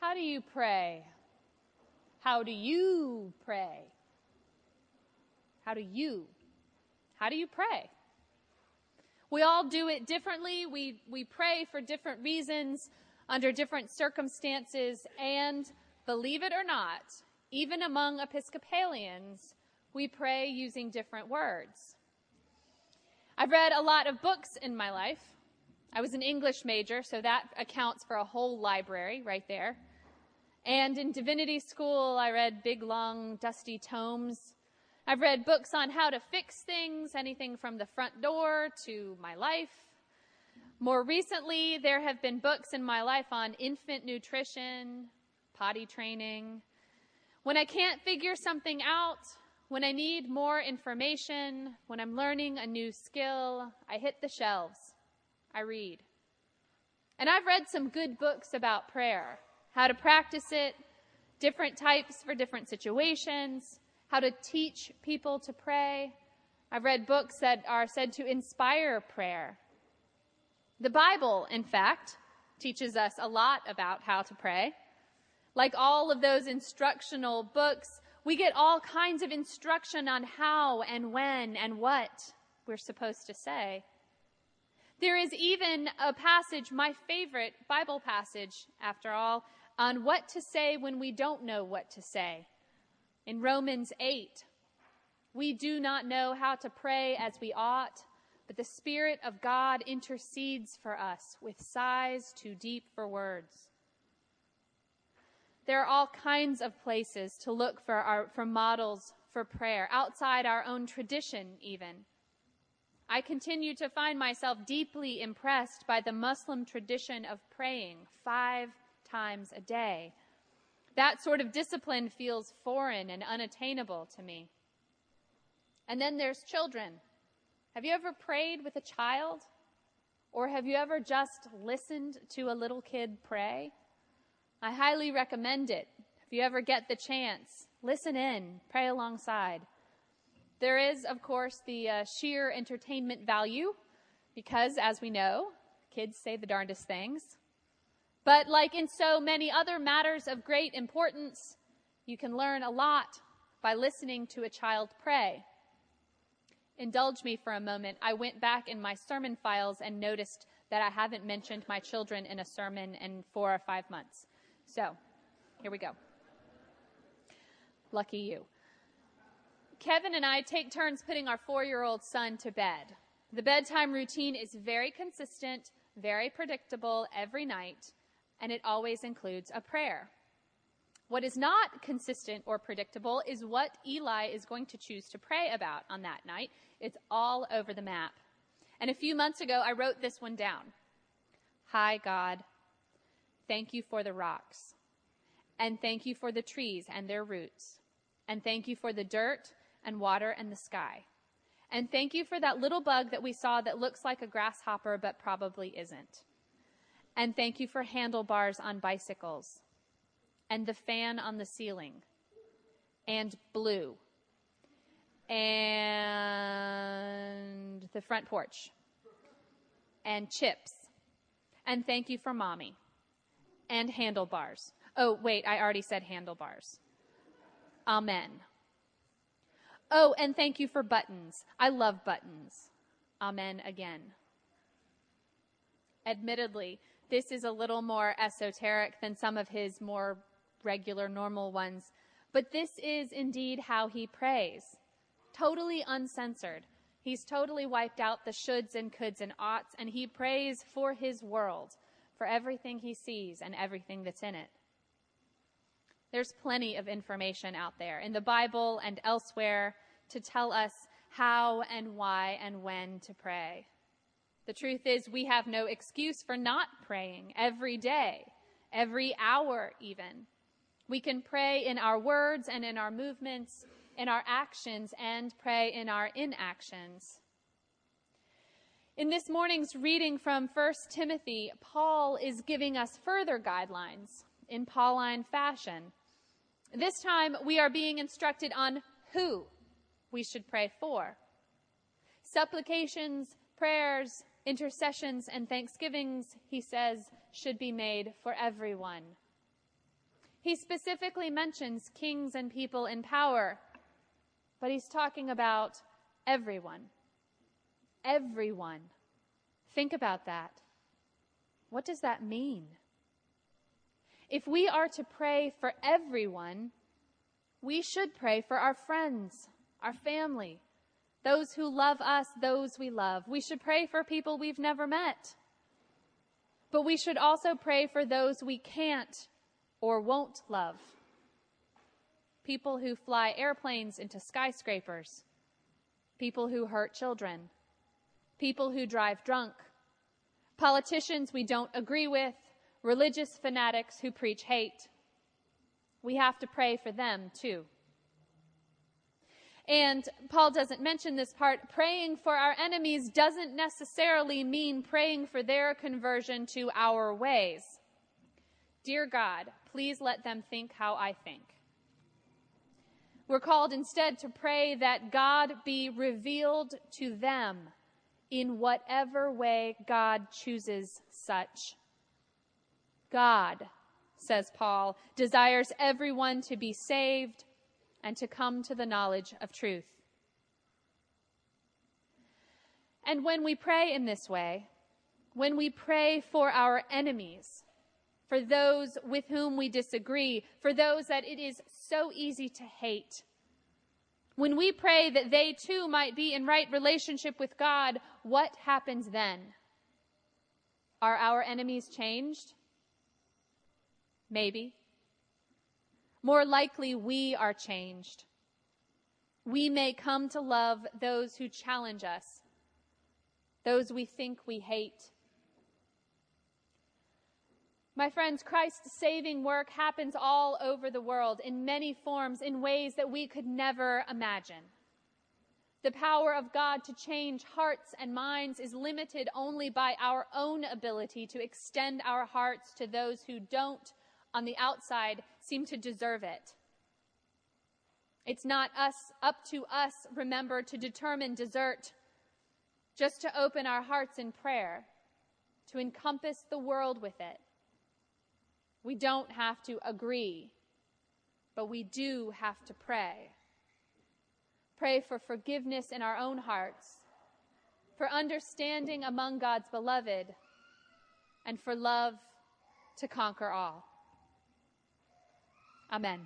How do you pray? How do you pray? How do you pray? We all do it differently. We pray for different reasons, under different circumstances, and believe it or not, even among Episcopalians, we pray using different words. I've read a lot of books in my life. I was an English major, so that accounts for a whole library right there. And in divinity school, I read big, long, dusty tomes. I've read books on how to fix things, anything from the front door to my life. More recently, there have been books in my life on infant nutrition, potty training. When I can't figure something out, when I need more information, when I'm learning a new skill, I hit the shelves. I read. And I've read some good books about prayer, how to practice it, different types for different situations, how to teach people to pray. I've read books that are said to inspire prayer. The Bible, in fact, teaches us a lot about how to pray. Like all of those instructional books, we get all kinds of instruction on how and when and what we're supposed to say. There is even a passage, my favorite Bible passage, after all, on what to say when we don't know what to say. In Romans 8, we do not know how to pray as we ought, but the Spirit of God intercedes for us with sighs too deep for words. There are all kinds of places to look for models for prayer, outside our own tradition even. I continue to find myself deeply impressed by the Muslim tradition of praying 5 times a day. That sort of discipline feels foreign and unattainable to me. And then there's children. Have you ever prayed with a child? Or have you ever just listened to a little kid pray? I highly recommend it. If you ever get the chance, listen in, pray alongside. There is, of course, the sheer entertainment value because, as we know, kids say the darndest things. But like in so many other matters of great importance, you can learn a lot by listening to a child pray. Indulge me for a moment. I went back in my sermon files and noticed that I haven't mentioned my children in a sermon in 4 or 5 months. So, here we go. Lucky you. Kevin and I take turns putting our 4-year-old son to bed. The bedtime routine is very consistent, very predictable every night, and it always includes a prayer. What is not consistent or predictable is what Eli is going to choose to pray about on that night. It's all over the map. And a few months ago, I wrote this one down. Hi, God. Thank you for the rocks. And thank you for the trees and their roots. And thank you for the dirt and water and the sky. And thank you for that little bug that we saw that looks like a grasshopper but probably isn't. And thank you for handlebars on bicycles. And the fan on the ceiling. And blue. And the front porch. And chips. And thank you for mommy. And handlebars. Oh, wait, I already said handlebars. Amen. Oh, and thank you for buttons. I love buttons. Amen again. Admittedly, this is a little more esoteric than some of his more regular, normal ones, but this is indeed how he prays. Totally uncensored. He's totally wiped out the shoulds and coulds and oughts, and he prays for his world, for everything he sees and everything that's in it. There's plenty of information out there in the Bible and elsewhere to tell us how and why and when to pray. The truth is we have no excuse for not praying every day, every hour even. We can pray in our words and in our movements, in our actions, and pray in our inactions. In this morning's reading from 1 Timothy, Paul is giving us further guidelines in Pauline fashion. This time, we are being instructed on who we should pray for. Supplications, prayers, intercessions, and thanksgivings, he says, should be made for everyone. He specifically mentions kings and people in power, but he's talking about everyone. Everyone. Think about that. What does that mean? If we are to pray for everyone, we should pray for our friends, our family, those who love us, those we love. We should pray for people we've never met. But we should also pray for those we can't or won't love. People who fly airplanes into skyscrapers. People who hurt children. People who drive drunk. Politicians we don't agree with. Religious fanatics who preach hate. We have to pray for them too. And Paul doesn't mention this part. Praying for our enemies doesn't necessarily mean praying for their conversion to our ways. Dear God, please let them think how I think. We're called instead to pray that God be revealed to them in whatever way God chooses such. God, says Paul, desires everyone to be saved and to come to the knowledge of truth. And when we pray in this way, when we pray for our enemies, for those with whom we disagree, for those that it is so easy to hate, when we pray that they too might be in right relationship with God, what happens then? Are our enemies changed? Maybe. More likely, we are changed. We may come to love those who challenge us, those we think we hate. My friends, Christ's saving work happens all over the world in many forms, in ways that we could never imagine. The power of God to change hearts and minds is limited only by our own ability to extend our hearts to those who don't, on the outside, seem to deserve it. It's not up to us, remember, to determine desert, just to open our hearts in prayer, to encompass the world with it. We don't have to agree, but we do have to pray. Pray for forgiveness in our own hearts, for understanding among God's beloved, and for love to conquer all. Amen.